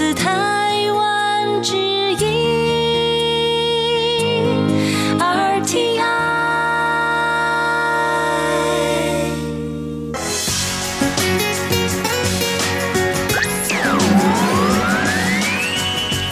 自台湾之音 RTI。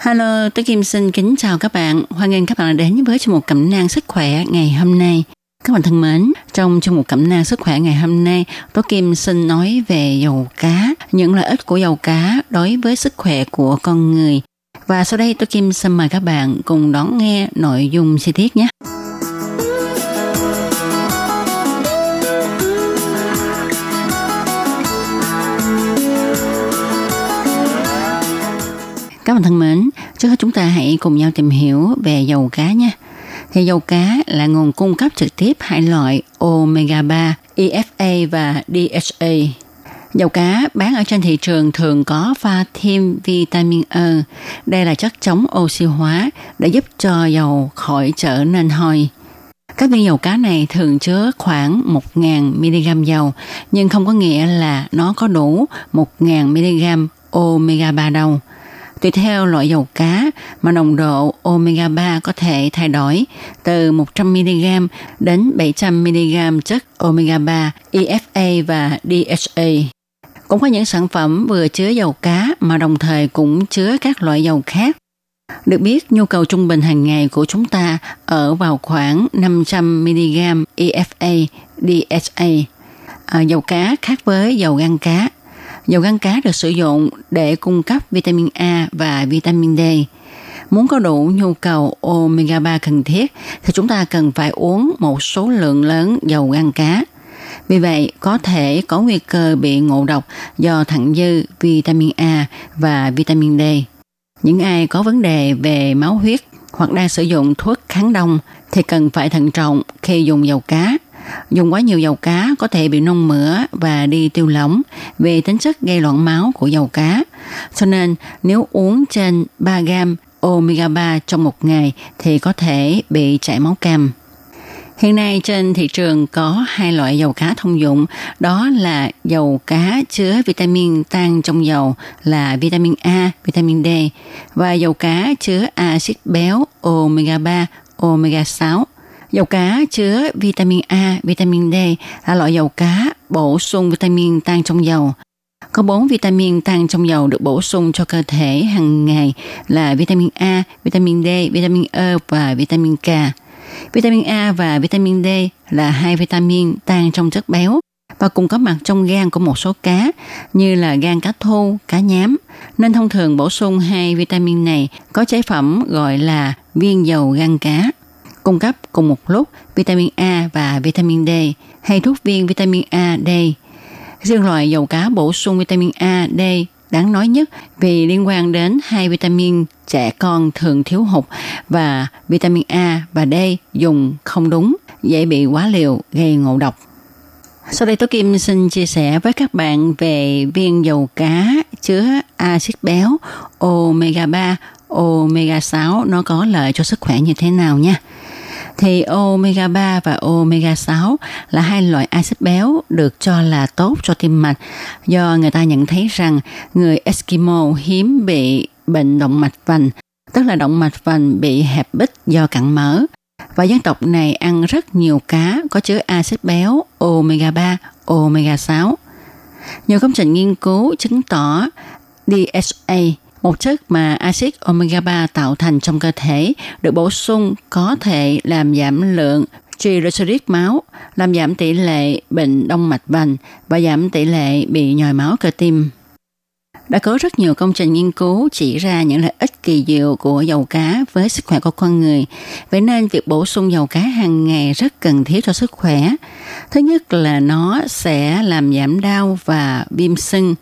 Hello, Tú Kim xin kính chào các bạn. Hoan nghênh các bạn đến với chương mục Cẩm Nang Sức Khỏe ngày hôm nay. Các bạn thân mến, trong chương mục Cẩm Nang Sức Khỏe ngày hôm nay, Tú Kim xin nói về dầu cá, những lợi ích của dầu cá đối với sức khỏe của con người. Và sau đây Tú Kim xin mời các bạn cùng đón nghe nội dung chi tiết nhé. Các bạn thân mến, trước hết chúng ta hãy cùng nhau tìm hiểu về dầu cá nha. Thì dầu cá là nguồn cung cấp trực tiếp hai loại omega 3, EFA và DHA. Dầu cá bán ở trên thị trường thường có pha thêm vitamin E. Đây là chất chống oxy hóa để giúp cho dầu khỏi trở nên hôi. Các viên dầu cá này thường chứa khoảng 1.000 mg dầu, nhưng không có nghĩa là nó có đủ 1.000 mg omega 3 đâu. Tùy theo loại dầu cá mà nồng độ omega 3 có thể thay đổi từ 100 mg đến 700 mg chất omega 3, EFA và DHA. Cũng có những sản phẩm vừa chứa dầu cá mà đồng thời cũng chứa các loại dầu khác. Được biết, nhu cầu trung bình hàng ngày của chúng ta ở vào khoảng 500 mg EFA, DHA. Dầu cá khác với dầu gan cá. Dầu gan cá được sử dụng để cung cấp vitamin A và vitamin D. Muốn có đủ nhu cầu omega 3 cần thiết thì chúng ta cần phải uống một số lượng lớn dầu gan cá. Vì vậy, có thể có nguy cơ bị ngộ độc do thặng dư vitamin A và vitamin D. Những ai có vấn đề về máu huyết hoặc đang sử dụng thuốc kháng đông thì cần phải thận trọng khi dùng dầu cá. Dùng quá nhiều dầu cá có thể bị nôn mửa và đi tiêu lỏng về tính chất gây loãng máu của dầu cá. Cho nên nếu uống trên 3 gram omega 3 trong một ngày thì có thể bị chảy máu cam. Hiện nay trên thị trường có hai loại dầu cá thông dụng, đó là dầu cá chứa vitamin tan trong dầu là vitamin A, vitamin D và dầu cá chứa axit béo omega 3, omega 6. Dầu cá chứa vitamin A, vitamin D là loại dầu cá bổ sung vitamin tan trong dầu. Có 4 vitamin tan trong dầu được bổ sung cho cơ thể hàng ngày là vitamin A, vitamin D, vitamin E và vitamin K. Vitamin A và vitamin D là hai vitamin tan trong chất béo và cùng có mặt trong gan của một số cá như là gan cá thu, cá nhám. Nên thông thường bổ sung hai vitamin này có chế phẩm gọi là viên dầu gan cá, cung cấp cùng một lúc vitamin A và vitamin D hay thuốc viên vitamin A, D. Riêng loại dầu cá bổ sung vitamin A, D đáng nói nhất vì liên quan đến hai vitamin trẻ con thường thiếu hụt và vitamin A và D dùng không đúng, dễ bị quá liều gây ngộ độc. Sau đây Tú Kim xin chia sẻ với các bạn về viên dầu cá chứa axit béo omega 3, omega 6 nó có lợi cho sức khỏe như thế nào nha. Thì omega 3 và omega 6 là hai loại axit béo được cho là tốt cho tim mạch, do người ta nhận thấy rằng người Eskimo hiếm bị bệnh động mạch vành, tức là động mạch vành bị hẹp bích do cặn mỡ. Và dân tộc này ăn rất nhiều cá có chứa axit béo omega 3, omega 6. Nhiều công trình nghiên cứu chứng tỏ DHA, một chất mà axit omega 3 tạo thành trong cơ thể, được bổ sung có thể làm giảm lượng triglycerid máu, làm giảm tỷ lệ bệnh đông mạch vành và giảm tỷ lệ bị nhồi máu cơ tim. Đã có rất nhiều công trình nghiên cứu chỉ ra những lợi ích kỳ diệu của dầu cá với sức khỏe của con người. Vậy nên việc bổ sung dầu cá hàng ngày rất cần thiết cho sức khỏe. Thứ nhất là nó sẽ làm giảm đau và viêm sưng.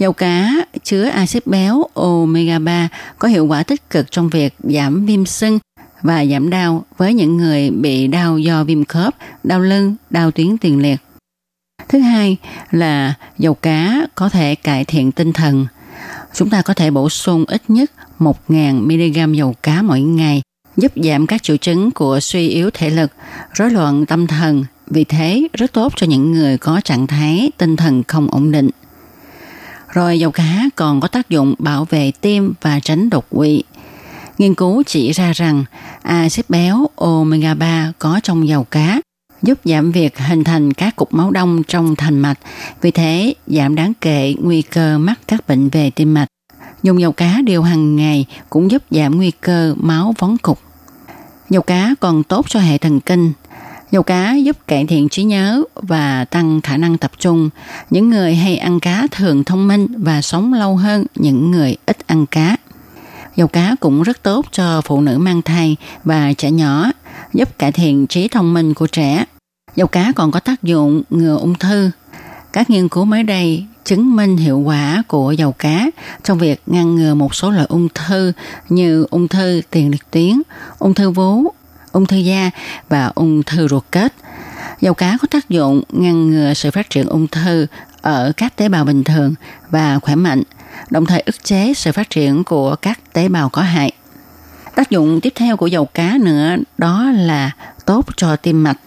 Dầu cá chứa axit béo omega 3 có hiệu quả tích cực trong việc giảm viêm sưng và giảm đau với những người bị đau do viêm khớp, đau lưng, đau tuyến tiền liệt. Thứ hai là dầu cá có thể cải thiện tinh thần. Chúng ta có thể bổ sung ít nhất 1.000 mg dầu cá mỗi ngày, giúp giảm các triệu chứng của suy yếu thể lực, rối loạn tâm thần. Vì thế, rất tốt cho những người có trạng thái tinh thần không ổn định. Rồi dầu cá còn có tác dụng bảo vệ tim và tránh đột quỵ. Nghiên cứu chỉ ra rằng axit béo omega 3 có trong dầu cá giúp giảm việc hình thành các cục máu đông trong thành mạch, vì thế giảm đáng kể nguy cơ mắc các bệnh về tim mạch. Dùng dầu cá điều hàng ngày cũng giúp giảm nguy cơ máu vón cục. Dầu cá còn tốt cho hệ thần kinh. Dầu cá giúp cải thiện trí nhớ và tăng khả năng tập trung. Những người hay ăn cá thường thông minh và sống lâu hơn những người ít ăn cá. Dầu cá cũng rất tốt cho phụ nữ mang thai và trẻ nhỏ, giúp cải thiện trí thông minh của trẻ. Dầu cá còn có tác dụng ngừa ung thư. Các nghiên cứu mới đây chứng minh hiệu quả của dầu cá trong việc ngăn ngừa một số loại ung thư như ung thư tiền liệt tuyến, ung thư vú, ung thư da và ung thư ruột kết. Dầu cá có tác dụng ngăn ngừa sự phát triển ung thư ở các tế bào bình thường và khỏe mạnh, đồng thời ức chế sự phát triển của các tế bào có hại. Tác dụng tiếp theo của dầu cá nữa đó là tốt cho tim mạch.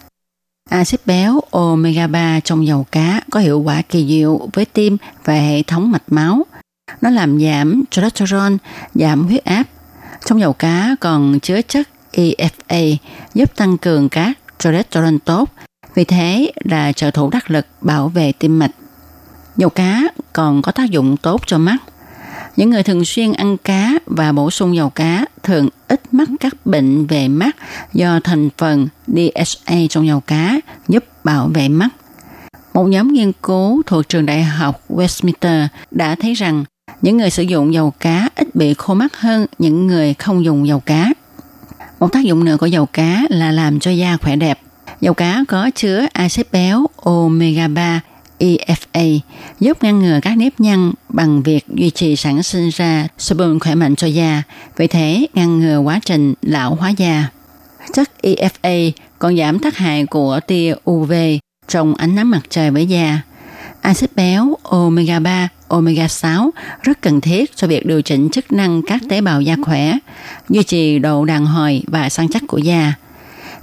Axit béo omega 3 trong dầu cá có hiệu quả kỳ diệu với tim và hệ thống mạch máu. Nó làm giảm cholesterol, giảm huyết áp. Trong dầu cá còn chứa chất EFA giúp tăng cường các cholesterol tốt, vì thế là trợ thủ đắc lực bảo vệ tim mạch. Dầu cá còn có tác dụng tốt cho mắt. Những người thường xuyên ăn cá và bổ sung dầu cá thường ít mắc các bệnh về mắt do thành phần DHA trong dầu cá giúp bảo vệ mắt. Một nhóm nghiên cứu thuộc trường đại học Westminster đã thấy rằng những người sử dụng dầu cá ít bị khô mắt hơn những người không dùng dầu cá. Một tác dụng nữa của dầu cá là làm cho da khỏe đẹp. Dầu cá có chứa axit béo omega 3 EFA giúp ngăn ngừa các nếp nhăn bằng việc duy trì sản sinh ra sebum khỏe mạnh cho da, vì thế ngăn ngừa quá trình lão hóa da. Chất EFA còn giảm tác hại của tia UV trong ánh nắng mặt trời với da. Axit béo omega 3, omega 6 rất cần thiết cho việc điều chỉnh chức năng các tế bào da khỏe, duy trì độ đàn hồi và săn chắc của da.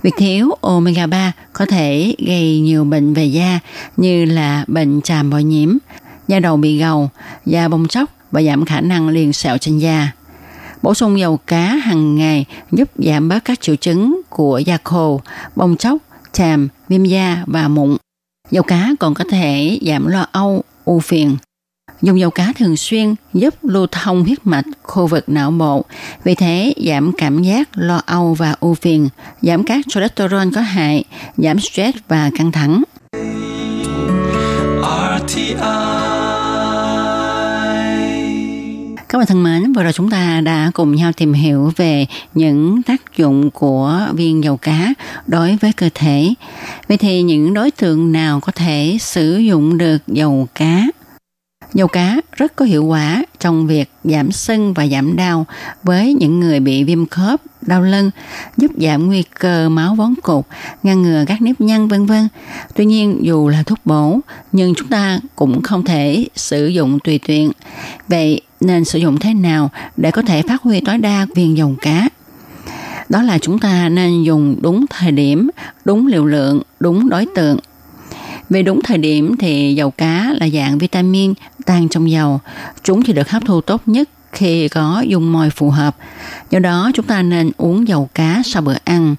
Việc thiếu omega 3 có thể gây nhiều bệnh về da như là bệnh chàm bội nhiễm, da đầu bị gầu, da bong tróc và giảm khả năng liền sẹo trên da. Bổ sung dầu cá hàng ngày giúp giảm bớt các triệu chứng của da khô, bong tróc, chàm, viêm da và mụn. Dầu cá còn có thể giảm lo âu, ưu phiền. Dùng dầu cá thường xuyên giúp lưu thông huyết mạch khu vực não bộ, vì thế giảm cảm giác lo âu và ưu phiền, giảm các cholesterol có hại, giảm stress và căng thẳng. RTI. Các bạn thân mến, vừa rồi chúng ta đã cùng nhau tìm hiểu về những tác dụng của viên dầu cá đối với cơ thể. Vậy thì những đối tượng nào có thể sử dụng được dầu cá? Dầu cá rất có hiệu quả trong việc giảm sưng và giảm đau với những người bị viêm khớp, đau lưng, giúp giảm nguy cơ máu vón cục, ngăn ngừa các nếp nhăn v.v. Tuy nhiên, dù là thuốc bổ, nhưng chúng ta cũng không thể sử dụng tùy tiện. Vậy nên sử dụng thế nào để có thể phát huy tối đa viên dầu cá? Đó là chúng ta nên dùng đúng thời điểm, đúng liều lượng, đúng đối tượng. Về đúng thời điểm thì dầu cá là dạng vitamin tan trong dầu. Chúng thì được hấp thu tốt nhất khi có dung môi phù hợp. Do đó chúng ta nên uống dầu cá sau bữa ăn.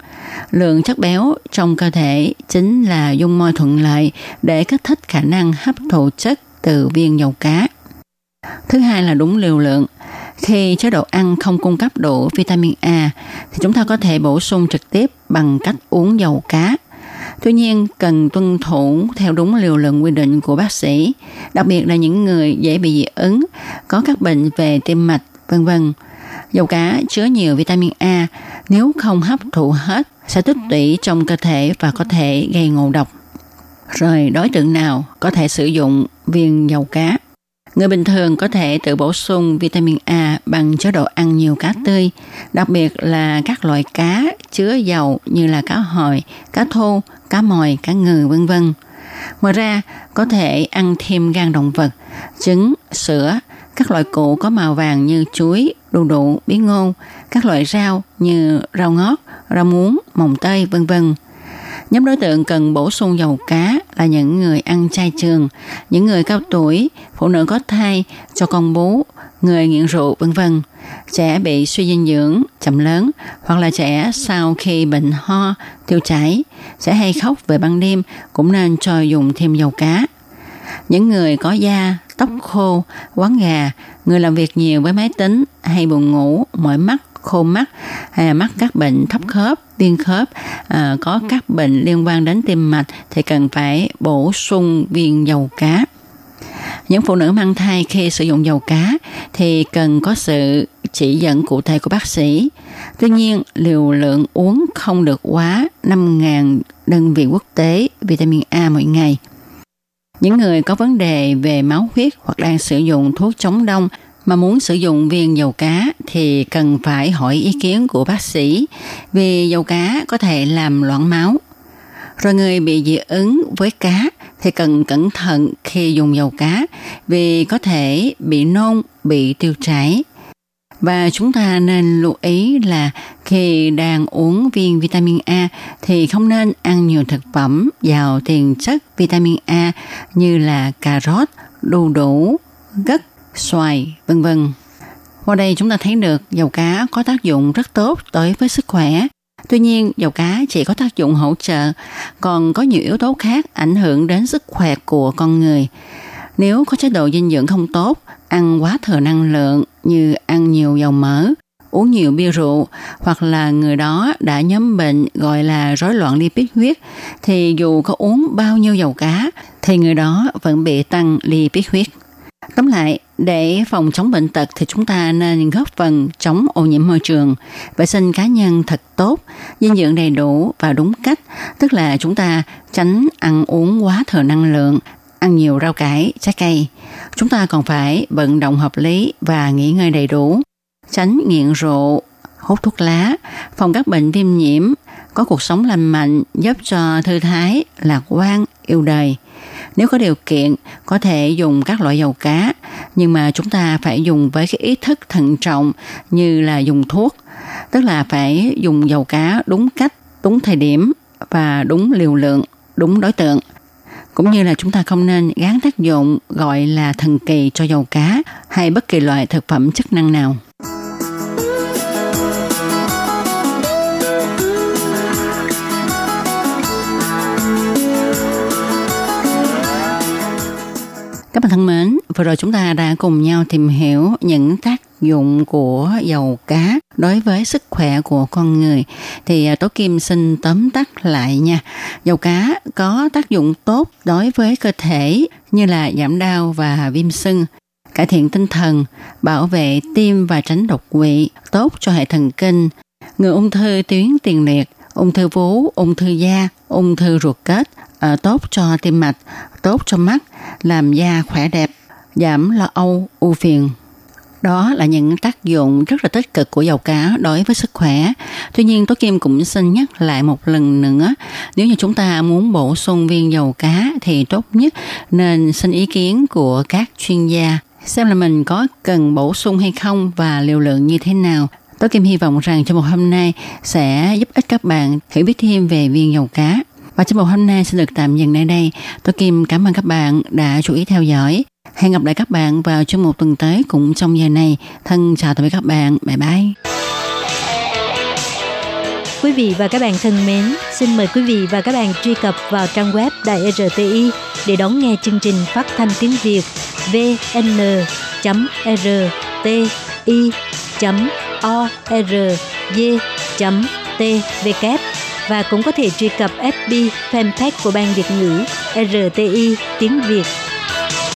Lượng chất béo trong cơ thể chính là dung môi thuận lợi để kích thích khả năng hấp thụ chất từ viên dầu cá. Thứ hai là đúng liều lượng. Khi chế độ ăn không cung cấp đủ vitamin A thì chúng ta có thể bổ sung trực tiếp bằng cách uống dầu cá. Tuy nhiên, cần tuân thủ theo đúng liều lượng quy định của bác sĩ, đặc biệt là những người dễ bị dị ứng, có các bệnh về tim mạch, v.v. Dầu cá chứa nhiều vitamin A, nếu không hấp thụ hết sẽ tích tụ trong cơ thể và có thể gây ngộ độc. Rồi đối tượng nào có thể sử dụng viên dầu cá? Người bình thường có thể tự bổ sung vitamin A bằng chế độ ăn nhiều cá tươi, đặc biệt là các loại cá chứa dầu như là cá hồi, cá thô, cá mòi, cá ngừ, v.v. Ngoài ra, có thể ăn thêm gan động vật, trứng, sữa, các loại củ có màu vàng như chuối, đu đủ, bí ngô, các loại rau như rau ngót, rau muống, mồng tây, v.v. Nhóm đối tượng cần bổ sung dầu cá là những người ăn chay trường, những người cao tuổi, phụ nữ có thai, cho con bú, người nghiện rượu, v.v. Trẻ bị suy dinh dưỡng, chậm lớn, hoặc là trẻ sau khi bệnh ho, tiêu chảy, trẻ hay khóc về ban đêm cũng nên cho dùng thêm dầu cá. Những người có da, tóc khô, quán gà, người làm việc nhiều với máy tính hay buồn ngủ, mỏi mắt, khô mắt, hay là mắc các bệnh thấp khớp, viêm khớp, có các bệnh liên quan đến tim mạch thì cần phải bổ sung viên dầu cá. Những phụ nữ mang thai khi sử dụng dầu cá thì cần có sự chỉ dẫn cụ thể của bác sĩ. Tuy nhiên, liều lượng uống không được quá 5.000 đơn vị quốc tế vitamin A mỗi ngày. Những người có vấn đề về máu huyết hoặc đang sử dụng thuốc chống đông mà muốn sử dụng viên dầu cá thì cần phải hỏi ý kiến của bác sĩ vì dầu cá có thể làm loãng máu. Rồi người bị dị ứng với cá thì cần cẩn thận khi dùng dầu cá vì có thể bị nôn, bị tiêu chảy. Và chúng ta nên lưu ý là khi đang uống viên vitamin A thì không nên ăn nhiều thực phẩm giàu tiền chất vitamin A như là cà rốt, đu đủ, gấc, xoài, v.v. Qua đây chúng ta thấy được dầu cá có tác dụng rất tốt đối với sức khỏe. Tuy nhiên, dầu cá chỉ có tác dụng hỗ trợ, còn có nhiều yếu tố khác ảnh hưởng đến sức khỏe của con người. Nếu có chế độ dinh dưỡng không tốt, ăn quá thừa năng lượng như ăn nhiều dầu mỡ, uống nhiều bia rượu hoặc là người đó đã nhóm bệnh gọi là rối loạn lipid huyết thì dù có uống bao nhiêu dầu cá thì người đó vẫn bị tăng lipid huyết. Tóm lại, để phòng chống bệnh tật thì chúng ta nên góp phần chống ô nhiễm môi trường, vệ sinh cá nhân thật tốt, dinh dưỡng đầy đủ và đúng cách, tức là chúng ta tránh ăn uống quá thừa năng lượng, ăn nhiều rau cải, trái cây. Chúng ta còn phải vận động hợp lý và nghỉ ngơi đầy đủ, tránh nghiện rượu, hút thuốc lá, phòng các bệnh viêm nhiễm, có cuộc sống lành mạnh giúp cho thư thái, lạc quan, yêu đời. Nếu có điều kiện, có thể dùng các loại dầu cá, nhưng mà chúng ta phải dùng với cái ý thức thận trọng như là dùng thuốc, tức là phải dùng dầu cá đúng cách, đúng thời điểm và đúng liều lượng, đúng đối tượng. Cũng như là chúng ta không nên gán tác dụng gọi là thần kỳ cho dầu cá hay bất kỳ loại thực phẩm chức năng nào. Các bạn thân mến, vừa rồi chúng ta đã cùng nhau tìm hiểu những tác dụng của dầu cá đối với sức khỏe của con người. Thì Tố Kim xin tóm tắt lại nha. Dầu cá có tác dụng tốt đối với cơ thể như là giảm đau và viêm sưng, cải thiện tinh thần, bảo vệ tim và tránh đột quỵ, tốt cho hệ thần kinh, ngừa ung thư tuyến tiền liệt, ung thư vú, ung thư da, ung thư ruột kết, tốt cho tim mạch, tốt cho mắt, làm da khỏe đẹp, giảm lo âu, ưu phiền. Đó là những tác dụng rất là tích cực của dầu cá đối với sức khỏe. Tuy nhiên, Tố Kim cũng xin nhắc lại một lần nữa, nếu như chúng ta muốn bổ sung viên dầu cá thì tốt nhất nên xin ý kiến của các chuyên gia, xem là mình có cần bổ sung hay không và liều lượng như thế nào. Tố Kim hy vọng rằng trong một hôm nay sẽ giúp ích các bạn hiểu biết thêm về viên dầu cá. Và chương trình hôm nay sẽ được tạm dừng tại đây. Tôi Kim cảm ơn các bạn đã chú ý theo dõi. Hẹn gặp lại các bạn vào chương mục tuần tới cũng trong giờ này. Thân chào tạm biệt các bạn. Bye bye. Quý vị và các bạn thân mến, xin mời quý vị và các bạn truy cập vào trang web Đài RTI để đón nghe chương trình phát thanh tiếng Việt vn.rti.org.tv và cũng có thể truy cập FB fanpage của Ban Việt ngữ RTI tiếng Việt.